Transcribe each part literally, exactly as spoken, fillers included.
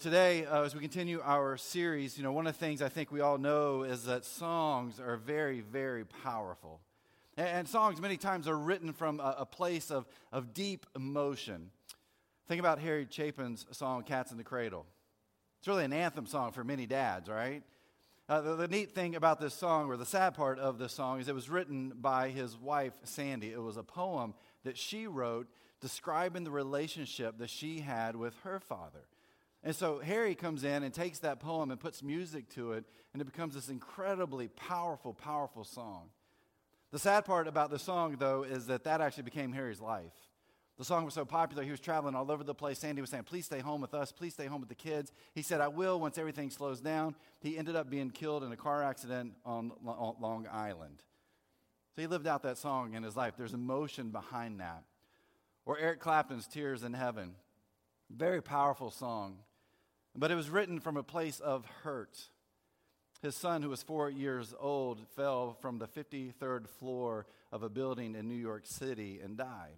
Today, uh, as we continue our series, you know, one of the things I think we all know is that songs are very, very powerful. And, and songs many times are written from a, a place of, of deep emotion. Think about Harry Chapin's song, Cats in the Cradle. It's really an anthem song for many dads, right? Uh, the, the neat thing about this song, or the sad part of this song, is it was written by his wife, Sandy. It was a poem that she wrote describing the relationship that she had with her father. And so Harry comes in and takes that poem and puts music to it, and it becomes this incredibly powerful, powerful song. The sad part about the song, though, is that that actually became Harry's life. The song was so popular, he was traveling all over the place. Sandy was saying, please stay home with us. Please stay home with the kids. He said, I will once everything slows down. He ended up being killed in a car accident on Long Island. So he lived out that song in his life. There's emotion behind that. Or Eric Clapton's Tears in Heaven. Very powerful song. But it was written from a place of hurt. His son, who was four years old, fell from the fifty-third floor of a building in New York City and died.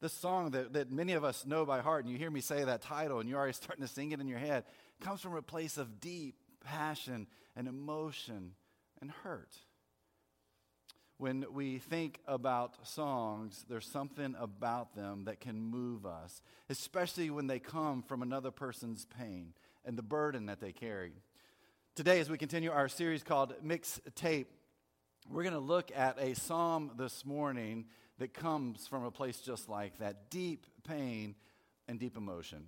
This song that, that many of us know by heart, and you hear me say that title, and you're already starting to sing it in your head, comes from a place of deep passion and emotion and hurt. When we think about songs, there's something about them that can move us, especially when they come from another person's pain and the burden that they carry. Today, as we continue our series called Mixed Tape, we're going to look at a psalm this morning that comes from a place just like that, deep pain and deep emotion.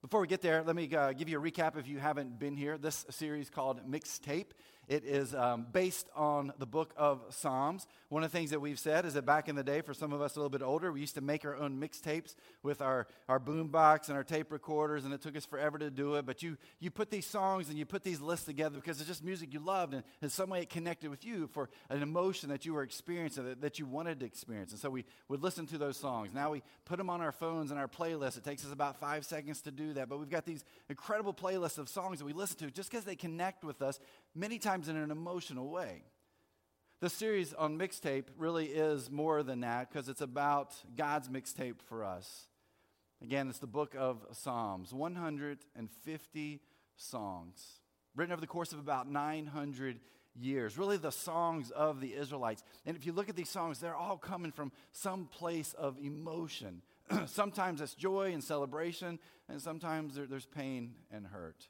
Before we get there, let me uh, give you a recap if you haven't been here. This series called Mixed Tape. It is um, based on the book of Psalms. One of the things that we've said is that back in the day, for some of us a little bit older, we used to make our own mixtapes with our, our boom box and our tape recorders, and it took us forever to do it. But you you put these songs and you put these lists together because it's just music you loved, and in some way it connected with you for an emotion that you were experiencing, that, that you wanted to experience. And so we would listen to those songs. Now we put them on our phones and our playlists. It takes us about five seconds to do that, but we've got these incredible playlists of songs that we listen to just because they connect with us many times in an emotional way. The series on Mixtape really is more than that because it's about God's mixtape for us. Again, it's the book of Psalms, one hundred fifty songs, written over the course of about nine hundred years, really the songs of the Israelites. And if you look at these songs, they're all coming from some place of emotion. Sometimes it's joy and celebration, and sometimes there, there's pain and hurt.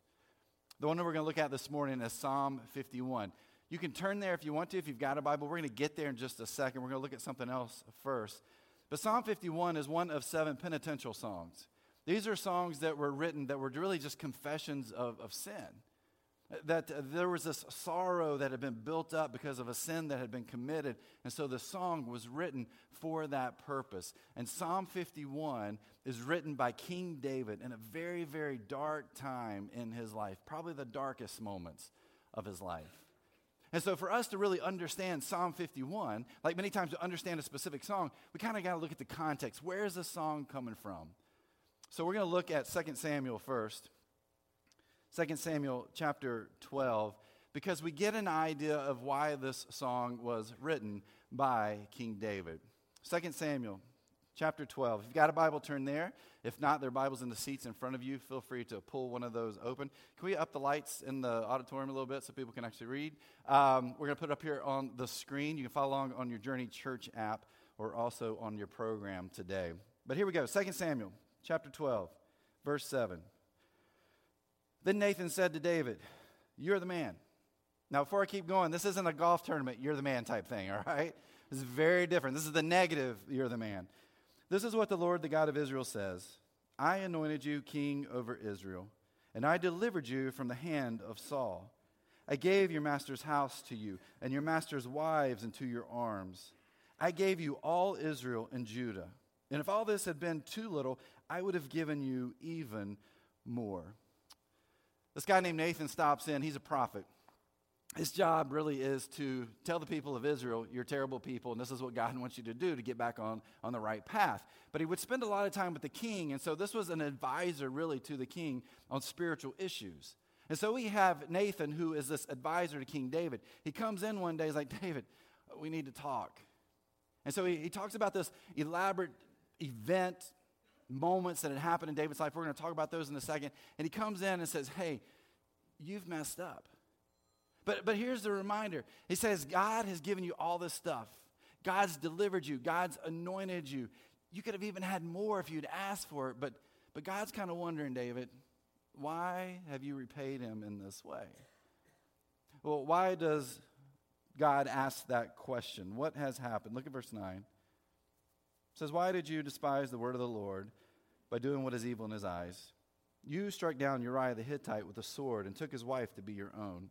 The one that we're going to look at this morning is Psalm fifty-one. You can turn there if you want to, if you've got a Bible. We're going to get there in just a second. We're going to look at something else first. But Psalm fifty-one is one of seven penitential songs. These are songs that were written that were really just confessions of, of sin, that there was this sorrow that had been built up because of a sin that had been committed. And so the song was written for that purpose. And Psalm fifty-one is written by King David in a very, very dark time in his life, probably the darkest moments of his life. And so for us to really understand Psalm fifty-one, like many times to understand a specific song, we kind of got to look at the context. Where is the song coming from? So we're going to look at Second Samuel first. Second Samuel chapter twelve, because we get an idea of why this song was written by King David. Second Samuel chapter twelve. If you've got a Bible, turn there. If not, there are Bibles in the seats in front of you. Feel free to pull one of those open. Can we up the lights in the auditorium a little bit so people can actually read? Um, we're going to put it up here on the screen. You can follow along on your Journey Church app or also on your program today. But here we go, Second Samuel chapter twelve, verse seven. Then Nathan said to David, you're the man. Now, before I keep going, this isn't a golf tournament, you're the man type thing, all right? This is very different. This is the negative, you're the man. This is what the Lord, the God of Israel, says. I anointed you king over Israel, and I delivered you from the hand of Saul. I gave your master's house to you, and your master's wives into your arms. I gave you all Israel and Judah. And if all this had been too little, I would have given you even more. This guy named Nathan stops in. He's a prophet. His job really is to tell the people of Israel, you're terrible people, and this is what God wants you to do to get back on, on the right path. But he would spend a lot of time with the king, and so this was an advisor really to the king on spiritual issues. And so we have Nathan, who is this advisor to King David. He comes in one day, he's like, David, we need to talk. And so he, he talks about this elaborate event moments that had happened in David's life. We're going to talk about those in a second. And he comes in and says, hey, you've messed up. But but here's the reminder. He says, God has given you all this stuff. God's delivered you. God's anointed you. You could have even had more if you'd asked for it. But, but God's kind of wondering, David, why have you repaid him in this way? Well, why does God ask that question? What has happened? Look at verse nine. It says, why did you despise the word of the Lord by doing what is evil in his eyes? You struck down Uriah the Hittite with a sword and took his wife to be your own.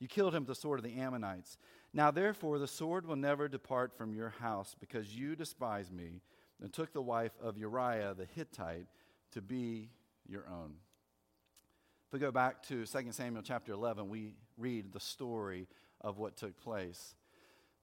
You killed him with the sword of the Ammonites. Now, therefore, the sword will never depart from your house because you despise me and took the wife of Uriah the Hittite to be your own. If we go back to Second Samuel chapter eleven, we read the story of what took place.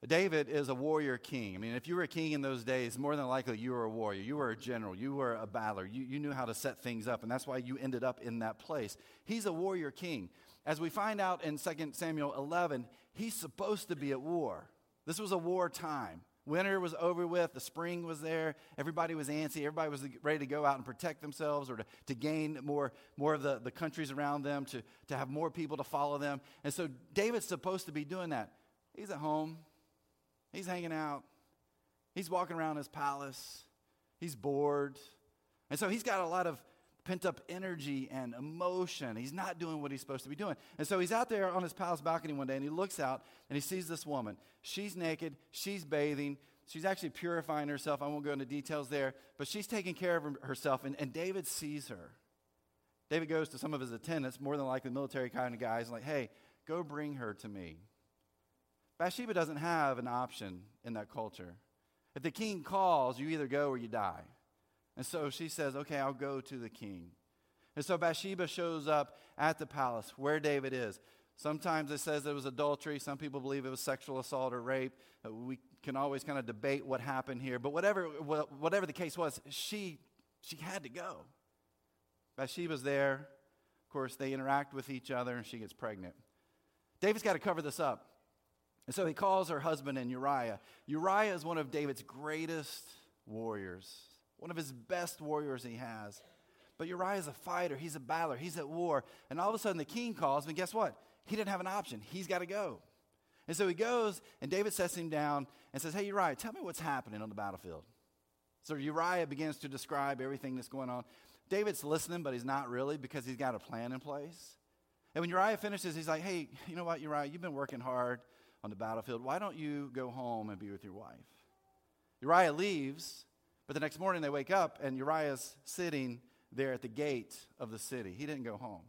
David is a warrior king. I mean, if you were a king in those days, more than likely you were a warrior. You were a general. You were a battler. You, you knew how to set things up, and that's why you ended up in that place. He's a warrior king. As we find out in Second Samuel eleven, he's supposed to be at war. This was a war time. Winter was over with. The spring was there. Everybody was antsy. Everybody was ready to go out and protect themselves or to, to gain more, more of the, the countries around them, to, to have more people to follow them. And so David's supposed to be doing that. He's at home. He's hanging out. He's walking around his palace. He's bored. And so he's got a lot of pent-up energy and emotion. He's not doing what he's supposed to be doing. And so he's out there on his palace balcony one day, and he looks out, and he sees this woman. She's naked. She's bathing. She's actually purifying herself. I won't go into details there, but she's taking care of herself, and, and David sees her. David goes to some of his attendants, more than likely military kind of guys, and like, hey, go bring her to me. Bathsheba doesn't have an option in that culture. If the king calls, you either go or you die. And so she says, okay, I'll go to the king. And so Bathsheba shows up at the palace where David is. Sometimes it says it was adultery. Some people believe it was sexual assault or rape. We can always kind of debate what happened here. But whatever whatever the case was, she she had to go. Bathsheba's there. Of course, they interact with each other, and she gets pregnant. David's got to cover this up. And so he calls her husband and Uriah. Uriah is one of David's greatest warriors. One of his best warriors he has. But Uriah is a fighter. He's a battler. He's at war. And all of a sudden the king calls him, and guess what? He didn't have an option. He's got to go. And so he goes, and David sets him down and says, hey, Uriah, tell me what's happening on the battlefield. So Uriah begins to describe everything that's going on. David's listening, but he's not really because he's got a plan in place. And when Uriah finishes, he's like, hey, you know what, Uriah, you've been working hard on the battlefield. Why don't you go home and be with your wife? Uriah leaves. But the next morning they wake up, and Uriah's sitting there at the gate of the city. He didn't go home.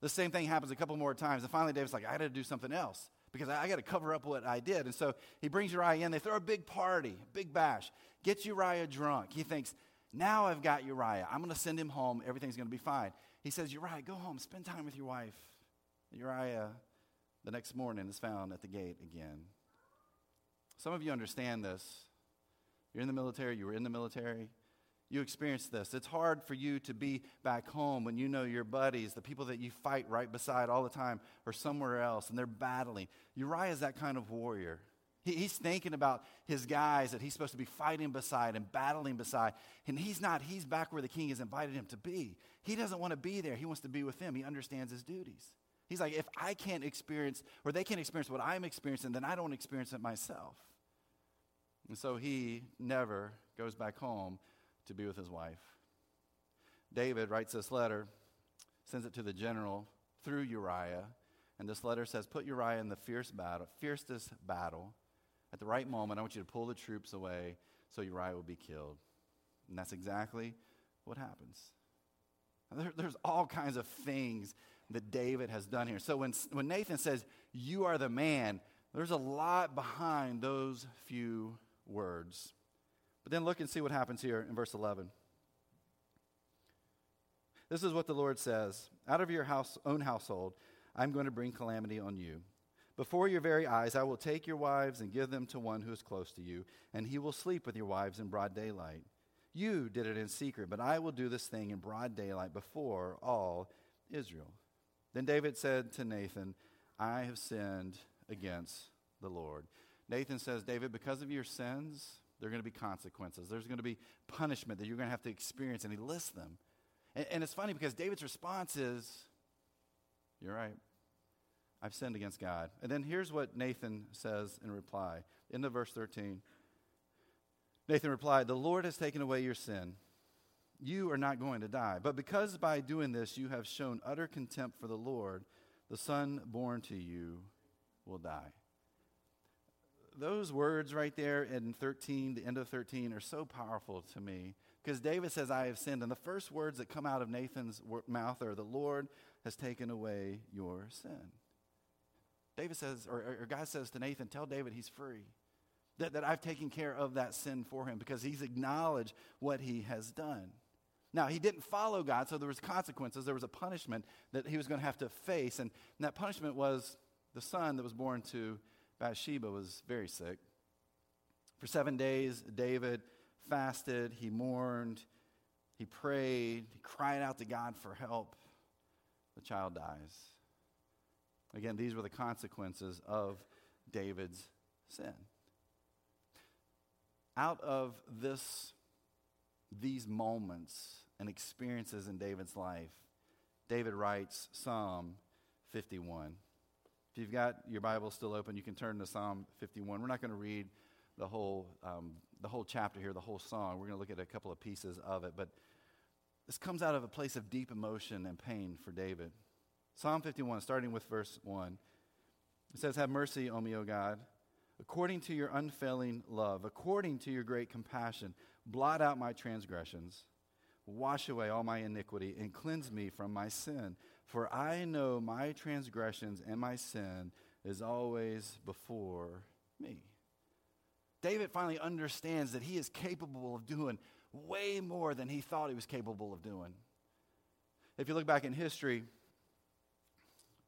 The same thing happens a couple more times. And finally David's like, I got to do something else because I, I got to cover up what I did. And so he brings Uriah in. They throw a big party, big bash. Gets Uriah drunk. He thinks, now I've got Uriah. I'm going to send him home. Everything's going to be fine. He says, Uriah, go home. Spend time with your wife. Uriah, the next morning, is found at the gate again. Some of you understand this. You're in the military. You were in the military. You experienced this. It's hard for you to be back home when you know your buddies, the people that you fight right beside all the time, are somewhere else, and they're battling. Uriah is that kind of warrior. He, he's thinking about his guys that he's supposed to be fighting beside and battling beside, and he's not. He's back where the king has invited him to be. He doesn't want to be there. He wants to be with them. He understands his duties. He's like, if I can't experience, or they can't experience what I'm experiencing, then I don't experience it myself. And so he never goes back home to be with his wife. David writes this letter, sends it to the general through Uriah, and this letter says, put Uriah in the fierce battle, fiercest battle. At the right moment, I want you to pull the troops away so Uriah will be killed. And that's exactly what happens. There, there's all kinds of things that David has done here. So when, when Nathan says, you are the man, there's a lot behind those few words. But then look and see what happens here in verse eleven. This is what the Lord says. Out of your house, own household, I'm going to bring calamity on you. Before your very eyes, I will take your wives and give them to one who is close to you, and he will sleep with your wives in broad daylight. You did it in secret, but I will do this thing in broad daylight before all Israel. Then David said to Nathan, I have sinned against the Lord. Nathan says, David, because of your sins, There are going to be consequences. There's going to be punishment that you're going to have to experience, and he lists them. And, and it's funny because David's response is, you're right. I've sinned against God. And then here's what Nathan says in reply. In the verse thirteen, Nathan replied, the Lord has taken away your sin. You are not going to die. But because by doing this you have shown utter contempt for the Lord, the son born to you will die. Those words right there in thirteen, the end of thirteen, are so powerful to me. Because David says, I have sinned. And the first words that come out of Nathan's mouth are, the Lord has taken away your sin. David says, or, or God says to Nathan, tell David he's free, that, that I've taken care of that sin for him because he's acknowledged what he has done. Now, he didn't follow God, so there was consequences. There was a punishment that he was going to have to face, and, and that punishment was the son that was born to Bathsheba was very sick. For seven days, David fasted, he mourned, he prayed, he cried out to God for help. The child dies. Again, these were the consequences of David's sin. Out of this, these moments and experiences in David's life, David writes Psalm fifty-one. If you've got your Bible still open, you can turn to Psalm fifty-one. We're not going to read the whole um, the whole chapter here, the whole song. We're going to look at a couple of pieces of it. But this comes out of a place of deep emotion and pain for David. Psalm fifty-one, starting with verse one, it says, have mercy on me, O God, according to your unfailing love, according to your great compassion, blot out my transgressions, wash away all my iniquity, and cleanse me from my sin. For I know my transgressions and my sin is always before me. David finally understands that he is capable of doing way more than he thought he was capable of doing. If you look back in history,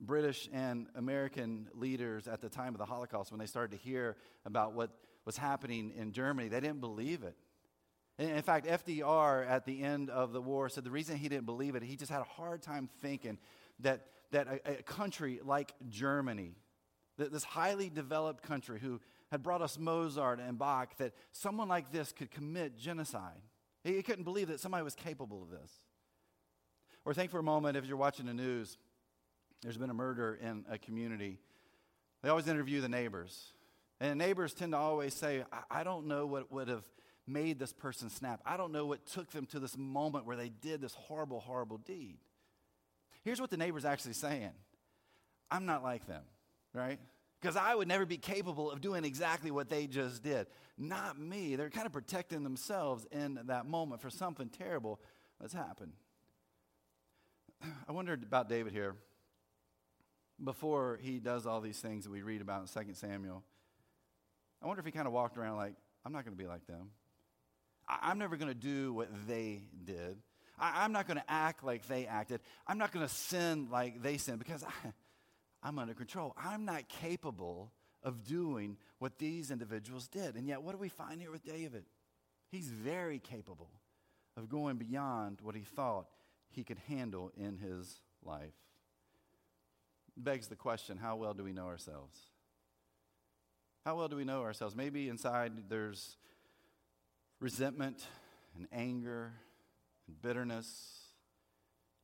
British and American leaders at the time of the Holocaust, when they started to hear about what was happening in Germany, they didn't believe it. And in fact, F D R at the end of the war said the reason he didn't believe it, he just had a hard time thinking that, that a, a country like Germany, that this highly developed country who had brought us Mozart and Bach, that someone like this could commit genocide. He, he couldn't believe that somebody was capable of this. Or think for a moment, if you're watching the news, there's been a murder in a community. They always interview the neighbors. And neighbors tend to always say, I, I don't know what would have made this person snap. I don't know what took them to this moment where they did this horrible, horrible deed. Here's what the neighbor's actually saying. I'm not like them, right? Because I would never be capable of doing exactly what they just did. Not me. They're kind of protecting themselves in that moment for something terrible that's happened. I wondered about David here. Before he does all these things that we read about in Second Samuel, I wonder if he kind of walked around like, I'm not going to be like them. I- I'm never going to do what they did. I- I'm not going to act like they acted. I'm not going to sin like they sinned because I- I'm under control. I'm not capable of doing what these individuals did. And yet, what do we find here with David? He's very capable of going beyond what he thought he could handle in his life. Begs the question, how well do we know ourselves? How well do we know ourselves? Maybe inside there's resentment and anger and bitterness,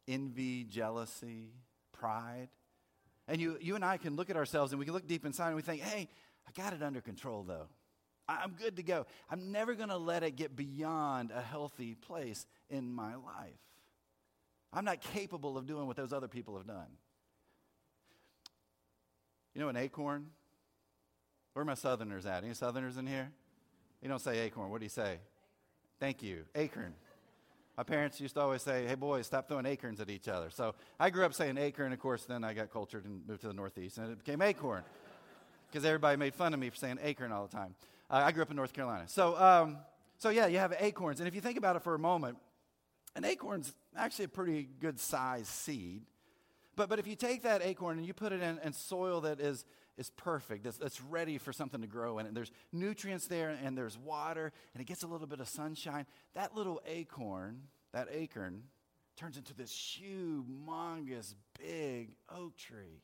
envy, jealousy, pride. And you you and I can look at ourselves and we can look deep inside and we think, hey, I got it under control though. I'm good to go. I'm never going to let it get beyond a healthy place in my life. I'm not capable of doing what those other people have done. You know an acorn? Where are my southerners at? Any southerners in here? You don't say acorn. What do you say? Acorn. Thank you. Acorn. My parents used to always say, hey, boys, stop throwing acorns at each other. So I grew up saying acorn. Of course, then I got cultured and moved to the Northeast, and it became acorn because everybody made fun of me for saying acorn all the time. Uh, I grew up in North Carolina. So, um, so yeah, you have acorns. And if you think about it for a moment, an acorn's actually a pretty good sized seed. But but if you take that acorn and you put it in, in soil that is, is perfect, that's, that's ready for something to grow in it, there's nutrients there and there's water and it gets a little bit of sunshine, that little acorn, that acorn, turns into this humongous, big oak tree.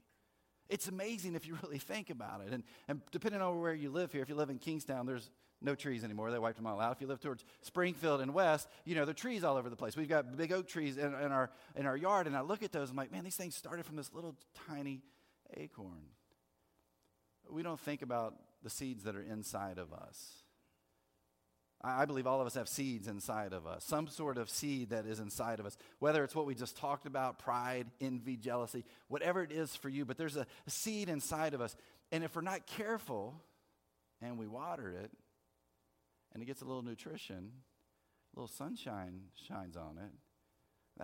It's amazing if you really think about it. And, and depending on where you live here, if you live in Kingstown, there's no trees anymore. They wiped them all out. If you live towards Springfield and west, you know, there are trees all over the place. We've got big oak trees in, in our in our yard, and I look at those, I'm like, man, these things started from this little tiny acorn. We don't think about the seeds that are inside of us. I, I believe all of us have seeds inside of us, some sort of seed that is inside of us, whether it's what we just talked about, pride, envy, jealousy, whatever it is for you, but there's a, a seed inside of us. And if we're not careful and we water it, and it gets a little nutrition, a little sunshine shines on it,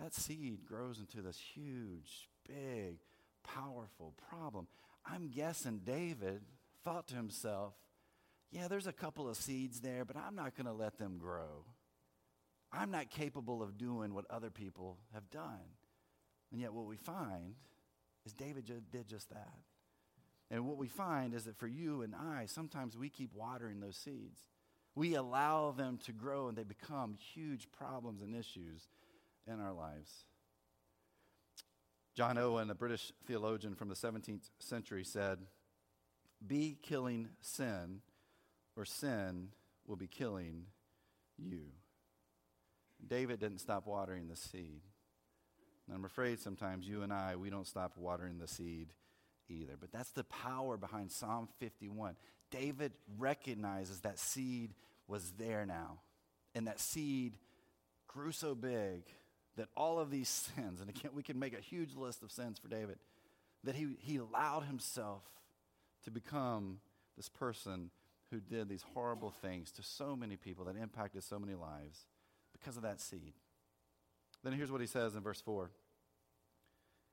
that seed grows into this huge, big, powerful problem. I'm guessing David thought to himself, yeah, there's a couple of seeds there, but I'm not going to let them grow. I'm not capable of doing what other people have done. And yet what we find is David ju- did just that. And what we find is that for you and I, sometimes we keep watering those seeds. We allow them to grow, and they become huge problems and issues in our lives. John Owen, a British theologian from the seventeenth century, said, "Be killing sin, or sin will be killing you." David didn't stop watering the seed. And I'm afraid sometimes you and I, we don't stop watering the seed either. But that's the power behind Psalm fifty-one. David recognizes that seed was there now. And that seed grew so big that all of these sins, and again, we can make a huge list of sins for David, that he, he allowed himself to become this person who did these horrible things to so many people that impacted so many lives because of that seed. Then here's what he says in verse four.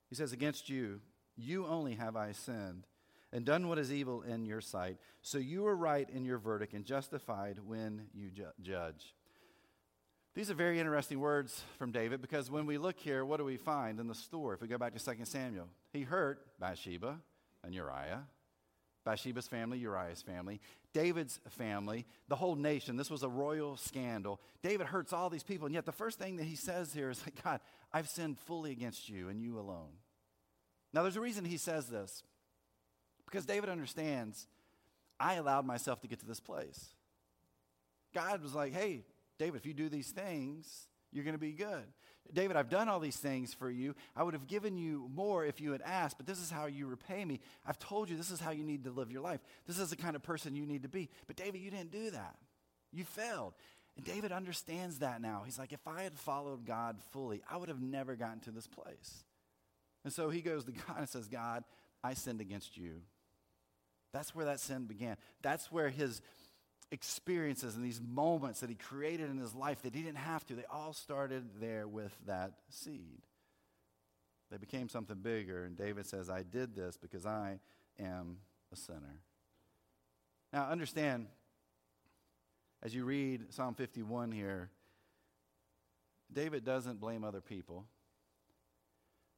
He says, "Against you, you only have I sinned and done what is evil in your sight. So you are right in your verdict and justified when you ju- judge. These are very interesting words from David, because when we look here, what do we find in the story? If we go back to Second Samuel, he hurt Bathsheba and Uriah. Bathsheba's family, Uriah's family, David's family, the whole nation. This was a royal scandal. David hurts all these people, and yet the first thing that he says here is, God, I've sinned fully against you and you alone. Now, there's a reason he says this, because David understands, I allowed myself to get to this place. God was like, hey, David, if you do these things, you're going to be good. David, I've done all these things for you. I would have given you more if you had asked, but this is how you repay me. I've told you this is how you need to live your life. This is the kind of person you need to be. But David, you didn't do that. You failed. And David understands that now. He's like, if I had followed God fully, I would have never gotten to this place. And so he goes to God and says, God, I sinned against you. That's where that sin began. That's where his experiences and these moments that he created in his life that he didn't have to, they all started there with that seed. They became something bigger, and David says, I did this because I am a sinner. Now, understand, as you read Psalm fifty-one here, David doesn't blame other people.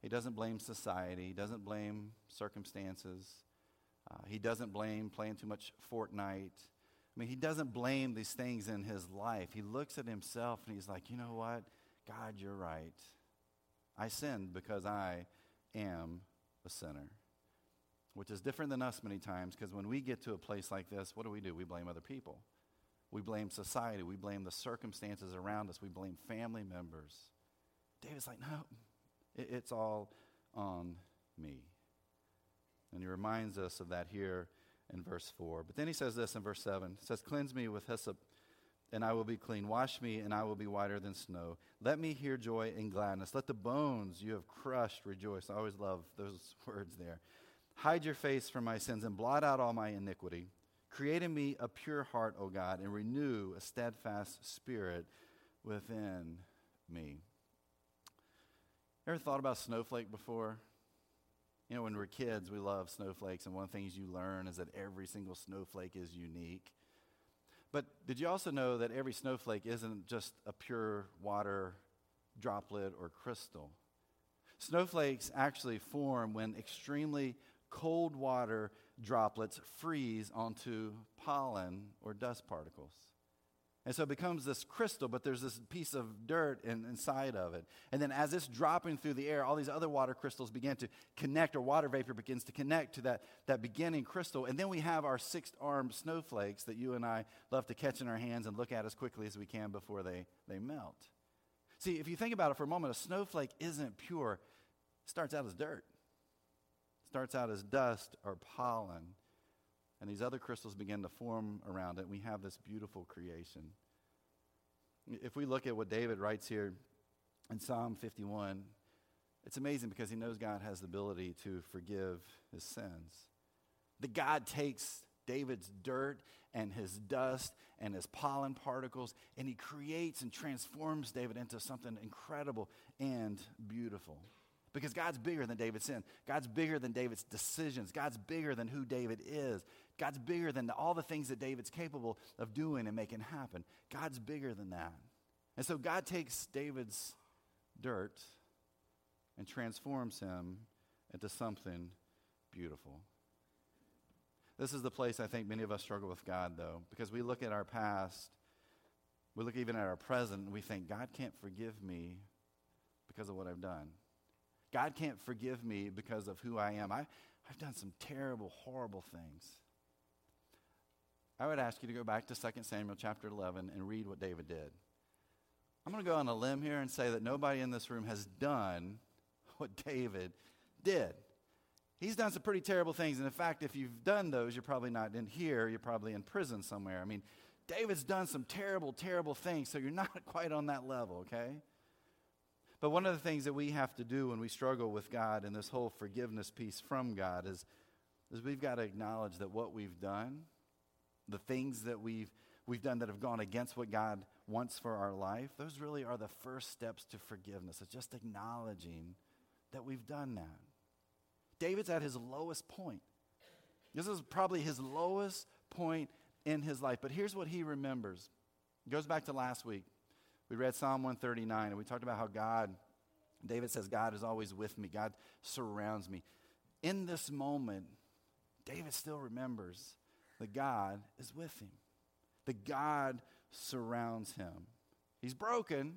He doesn't blame society. He doesn't blame circumstances. Uh, he doesn't blame playing too much Fortnite. I mean, he doesn't blame these things in his life. He looks at himself and he's like, you know what? God, you're right. I sinned because I am a sinner, which is different than us many times, because when we get to a place like this, what do we do? We blame other people. We blame society. We blame the circumstances around us. We blame family members. David's like, no, it, it's all on me. And he reminds us of that here in verse four. But then he says this in verse seven. It says, cleanse me with hyssop, and I will be clean. Wash me, and I will be whiter than snow. Let me hear joy and gladness. Let the bones you have crushed rejoice. I always love those words there. Hide your face from my sins and blot out all my iniquity. Create in me a pure heart, O God, and renew a steadfast spirit within me. Ever thought about snowflake before? You know, when we're kids, we love snowflakes, and one of the things you learn is that every single snowflake is unique. But did you also know that every snowflake isn't just a pure water droplet or crystal? Snowflakes actually form when extremely cold water droplets freeze onto pollen or dust particles. And so it becomes this crystal, but there's this piece of dirt in, inside of it. And then as it's dropping through the air, all these other water crystals begin to connect, or water vapor begins to connect to that, that beginning crystal. And then we have our six-armed snowflakes that you and I love to catch in our hands and look at as quickly as we can before they, they melt. See, if you think about it for a moment, a snowflake isn't pure. It starts out as dirt. It starts out as dust or pollen. And these other crystals begin to form around it. We have this beautiful creation. If we look at what David writes here in Psalm fifty-one, it's amazing because he knows God has the ability to forgive his sins. That God takes David's dirt and his dust and his pollen particles, and he creates and transforms David into something incredible and beautiful. Because God's bigger than David's sin. God's bigger than David's decisions. God's bigger than who David is. God's bigger than all the things that David's capable of doing and making happen. God's bigger than that. And so God takes David's dirt and transforms him into something beautiful. This is the place I think many of us struggle with God, though, because we look at our past, we look even at our present, and we think, God can't forgive me because of what I've done. God can't forgive me because of who I am. I, I've done some terrible, horrible things. I would ask you to go back to Second Samuel chapter eleven and read what David did. I'm going to go on a limb here and say that nobody in this room has done what David did. He's done some pretty terrible things. And in fact, if you've done those, you're probably not in here. You're probably in prison somewhere. I mean, David's done some terrible, terrible things. So you're not quite on that level, okay? But one of the things that we have to do when we struggle with God and this whole forgiveness piece from God is, is we've got to acknowledge that what we've done, the things that we've we've done that have gone against what God wants for our life, those really are the first steps to forgiveness. It's just acknowledging that we've done that. David's at his lowest point. This is probably his lowest point in his life. But here's what he remembers. It goes back to last week. We read Psalm one thirty-nine, and we talked about how God, David says, God is always with me. God surrounds me. In this moment, David still remembers that God is with him, that God surrounds him. He's broken.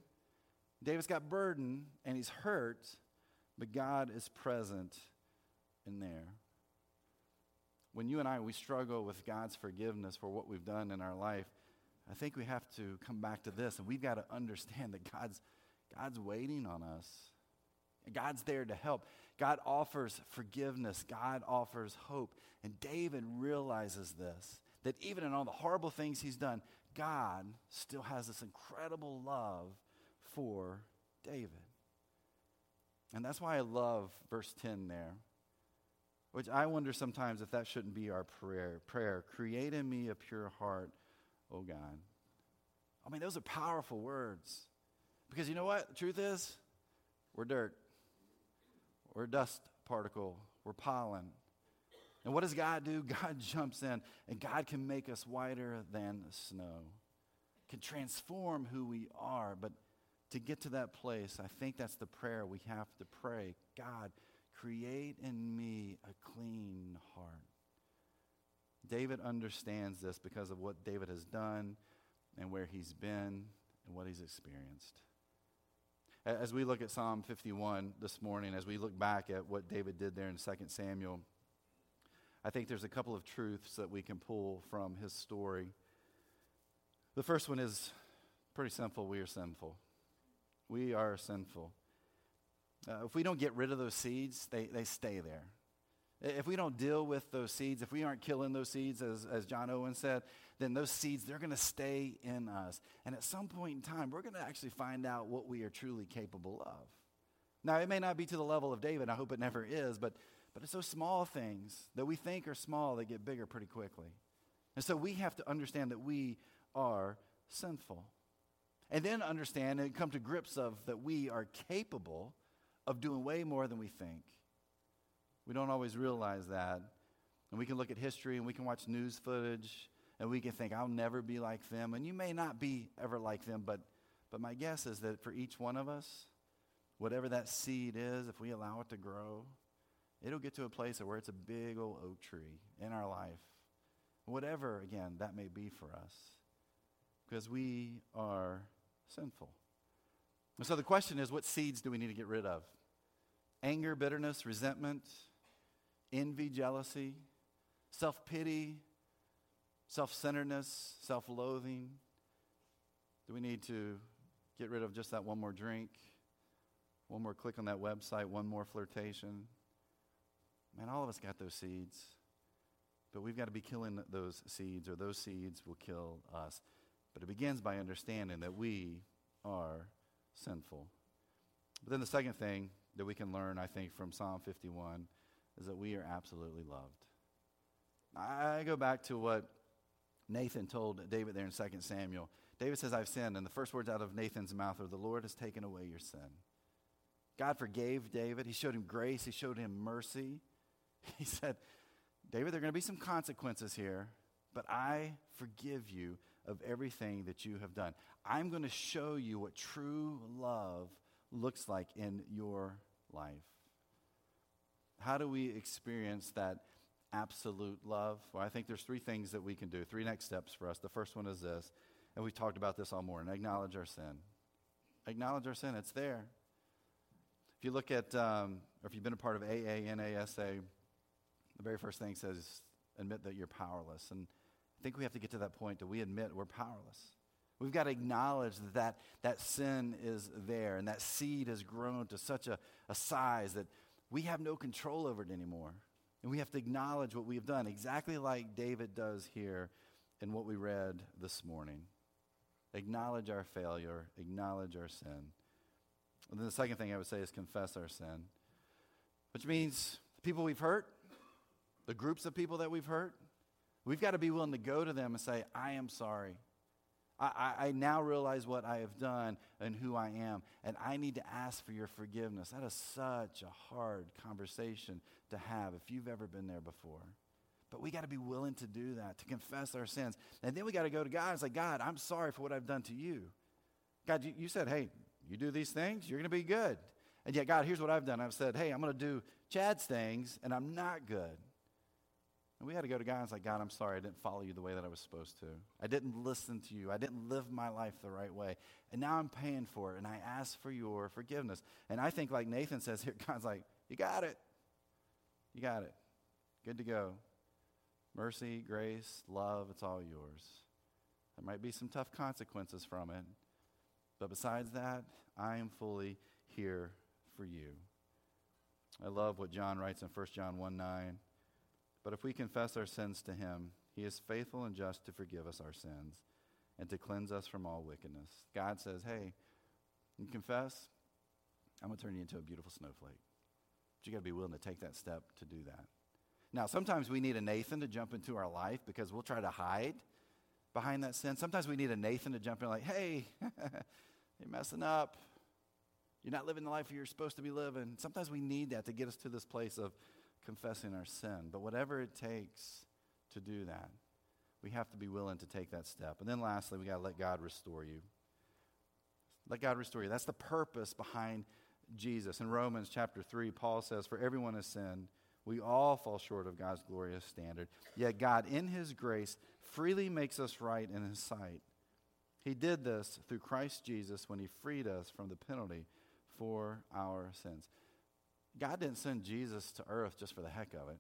David's got burden, and he's hurt, but God is present in there. When you and I, we struggle with God's forgiveness for what we've done in our life, I think we have to come back to this, and we've got to understand that God's God's waiting on us. God's there to help. God offers forgiveness. God offers hope. And David realizes this, that even in all the horrible things he's done, God still has this incredible love for David. And that's why I love verse ten there, which I wonder sometimes if that shouldn't be our prayer. Prayer, create in me a pure heart, oh God. I mean, those are powerful words. Because you know what? The truth is, we're dirt. We're a dust particle. We're pollen. And what does God do? God jumps in, and God can make us whiter than snow, can transform who we are. But to get to that place, I think that's the prayer we have to pray. God, create in me a clean heart. David understands this because of what David has done and where he's been and what he's experienced. As we look at Psalm fifty-one this morning, as we look back at what David did there in Second Samuel, I think there's a couple of truths that we can pull from his story. The first one is pretty simple. We are sinful. We are sinful. Uh, if we don't get rid of those seeds, they, they stay there. If we don't deal with those seeds, if we aren't killing those seeds, as, as John Owen said, then those seeds, they're going to stay in us. And at some point in time, we're going to actually find out what we are truly capable of. Now, it may not be to the level of David. I hope it never is. But, but it's those small things that we think are small that get bigger pretty quickly. And so we have to understand that we are sinful. And then understand and come to grips of that we are capable of doing way more than we think. We don't always realize that. And we can look at history and we can watch news footage and we can think, I'll never be like them. And you may not be ever like them, but, but my guess is that for each one of us, whatever that seed is, if we allow it to grow, it'll get to a place where it's a big old oak tree in our life. Whatever, again, that may be for us. because we are sinful. And so the question is, what seeds do we need to get rid of? Anger, bitterness, resentment, envy, jealousy, self-pity, self-centeredness, self-loathing. Do we need to get rid of just that one more drink, one more click on that website, one more flirtation? Man, all of us got those seeds, but we've got to be killing those seeds, or those seeds will kill us. But it begins by understanding that we are sinful. But then the second thing that we can learn, I think, from Psalm fifty-one is that we are absolutely loved. I go back to what Nathan told David there in Second Samuel. David says, I've sinned, and the first words out of Nathan's mouth are, the Lord has taken away your sin. God forgave David. He showed him grace. He showed him mercy. He said, David, there are going to be some consequences here, but I forgive you of everything that you have done. I'm going to show you what true love looks like in your life. How do we experience that absolute love? Well, I think there's three things that we can do, three next steps for us. The first one is this, and we've talked about this all morning, acknowledge our sin. Acknowledge our sin. It's there. If you look at, um, or if you've been a part of A A N A S A, the very first thing says, admit that you're powerless. And I think we have to get to that point that we admit we're powerless. We've got to acknowledge that that sin is there, and that seed has grown to such a, a size that we have no control over it anymore. And we have to acknowledge what we've done, exactly like David does here in what we read this morning. Acknowledge our failure, acknowledge our sin. And then the second thing I would say is confess our sin, which means the people we've hurt, the groups of people that we've hurt, we've got to be willing to go to them and say, I am sorry. I, I, I now realize what I have done and who I am, and I need to ask for your forgiveness. That is such a hard conversation to have if you've ever been there before. But we got to be willing to do that, to confess our sins. And then we got to go to God and say, God, I'm sorry for what I've done to you. God, you, you said, hey, you do these things, you're going to be good. And yet, God, here's what I've done. I've said, hey, I'm going to do Chad's things, and I'm not good. And we had to go to God and say, God, I'm sorry I didn't follow you the way that I was supposed to. I didn't listen to you. I didn't live my life the right way. And now I'm paying for it, and I ask for your forgiveness. And I think like Nathan says here, God's like, you got it. You got it. Good to go. Mercy, grace, love, it's all yours. There might be some tough consequences from it. But besides that, I am fully here for you. I love what John writes in First John one nine. But if we confess our sins to him, he is faithful and just to forgive us our sins and to cleanse us from all wickedness. God says, hey, you confess, I'm going to turn you into a beautiful snowflake. But you got to be willing to take that step to do that. Now, sometimes we need a Nathan to jump into our life because we'll try to hide behind that sin. Sometimes we need a Nathan to jump in like, hey, you're messing up. You're not living the life you're supposed to be living. Sometimes we need that to get us to this place of confessing our sin. But whatever it takes to do that, we have to be willing to take that step. And then lastly, we got to let God restore you. Let God restore you. That's the purpose behind Jesus. In Romans chapter three, Paul says, for everyone has sinned. We all fall short of God's glorious standard. Yet God, in his grace, freely makes us right in his sight. He did this through Christ Jesus when he freed us from the penalty for our sins. God didn't send Jesus to earth just for the heck of it.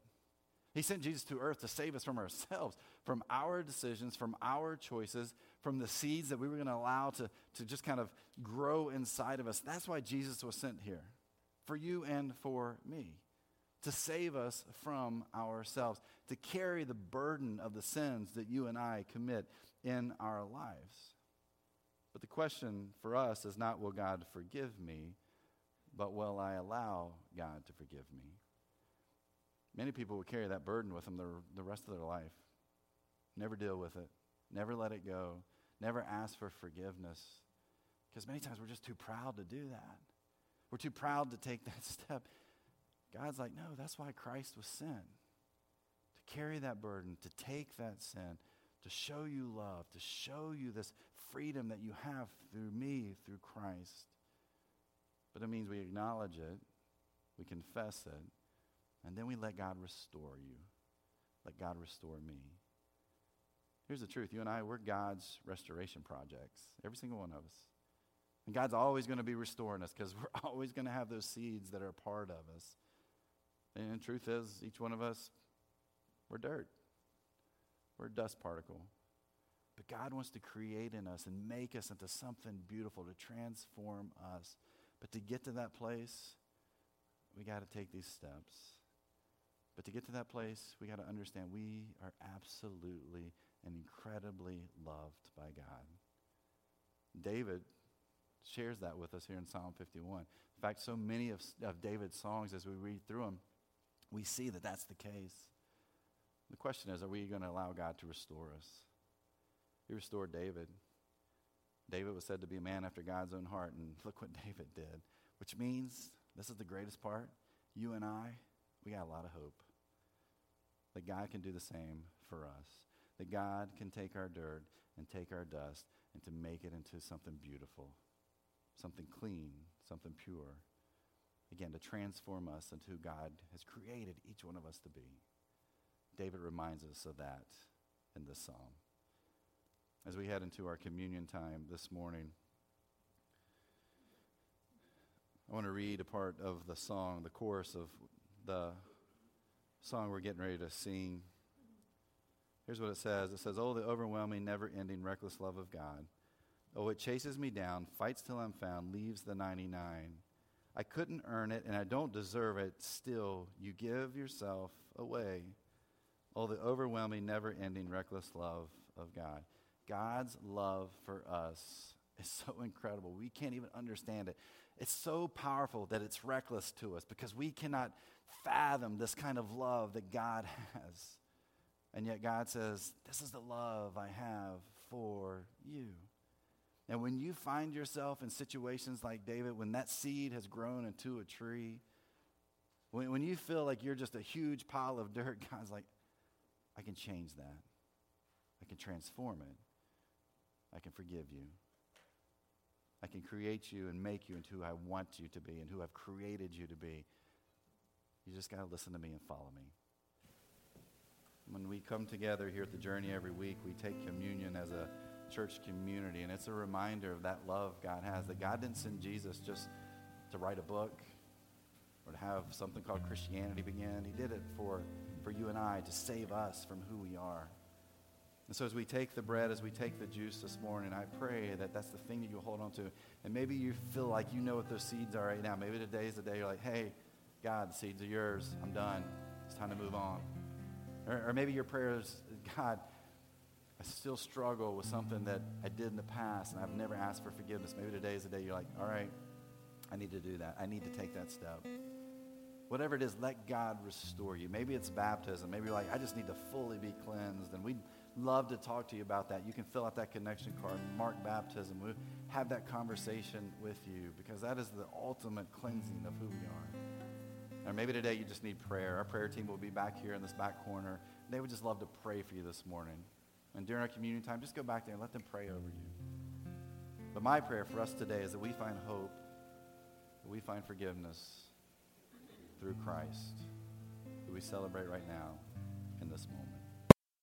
He sent Jesus to earth to save us from ourselves, from our decisions, from our choices, from the seeds that we were going to allow to, to just kind of grow inside of us. That's why Jesus was sent here, for you and for me, to save us from ourselves, to carry the burden of the sins that you and I commit in our lives. But the question for us is not, will God forgive me? But will I allow God to forgive me? Many people will carry that burden with them the, the rest of their life. Never deal with it. Never let it go. Never ask for forgiveness. Because many times we're just too proud to do that. We're too proud to take that step. God's like, no, that's why Christ was sent. To carry that burden, to take that sin, to show you love, to show you this freedom that you have through me, through Christ. But it means we acknowledge it, we confess it, and then we let God restore you. Let God restore me. Here's the truth. You and I, we're God's restoration projects, every single one of us. And God's always going to be restoring us because we're always going to have those seeds that are a part of us. And the truth is, each one of us, we're dirt. We're a dust particle. But God wants to create in us and make us into something beautiful, to transform us. But to get to that place, we got to take these steps. But to get to that place, we got to understand we are absolutely and incredibly loved by God. David shares that with us here in Psalm fifty-one. In fact, so many of, of David's songs, as we read through them, we see that that's the case. The question is, are we going to allow God to restore us? He restored David. David was said to be a man after God's own heart, and look what David did, which means, this is the greatest part, you and I, we got a lot of hope that God can do the same for us, that God can take our dirt and take our dust and to make it into something beautiful, something clean, something pure. Again, to transform us into who God has created each one of us to be. David reminds us of that in this psalm. As we head into our communion time this morning, I want to read a part of the song, the chorus of the song we're getting ready to sing. Here's what it says. It says, "Oh, the overwhelming, never-ending, reckless love of God. Oh, it chases me down, fights till I'm found, leaves the ninety-nine. I couldn't earn it, and I don't deserve it. Still, you give yourself away. Oh, the overwhelming, never-ending, reckless love of God." God's love for us is so incredible. We can't even understand it. It's so powerful that it's reckless to us because we cannot fathom this kind of love that God has. And yet God says, this is the love I have for you. And when you find yourself in situations like David, when that seed has grown into a tree, when, when you feel like you're just a huge pile of dirt, God's like, I can change that. I can transform it. I can forgive you. I can create you and make you into who I want you to be and who I've created you to be. You just got to listen to me and follow me. When we come together here at the Journey every week, we take communion as a church community, and it's a reminder of that love God has, that God didn't send Jesus just to write a book or to have something called Christianity begin. He did it for, for you and I to save us from who we are. And so as we take the bread, as we take the juice this morning, I pray that that's the thing that you hold on to. And maybe you feel like you know what those seeds are right now. Maybe today's the day you're like, hey, God, the seeds are yours. I'm done. It's time to move on. Or, or maybe your prayer is, God, I still struggle with something that I did in the past, and I've never asked for forgiveness. Maybe today's the day you're like, all right, I need to do that. I need to take that step. Whatever it is, let God restore you. Maybe it's baptism. Maybe you're like, I just need to fully be cleansed. And we love to talk to you about that. You can fill out that connection card, mark baptism. We'll have that conversation with you because that is the ultimate cleansing of who we are. Or maybe today you just need prayer. Our prayer team will be back here in this back corner. They would just love to pray for you this morning. And during our communion time, just go back there and let them pray over you. But my prayer for us today is that we find hope, that we find forgiveness through Christ, that we celebrate right now in this moment.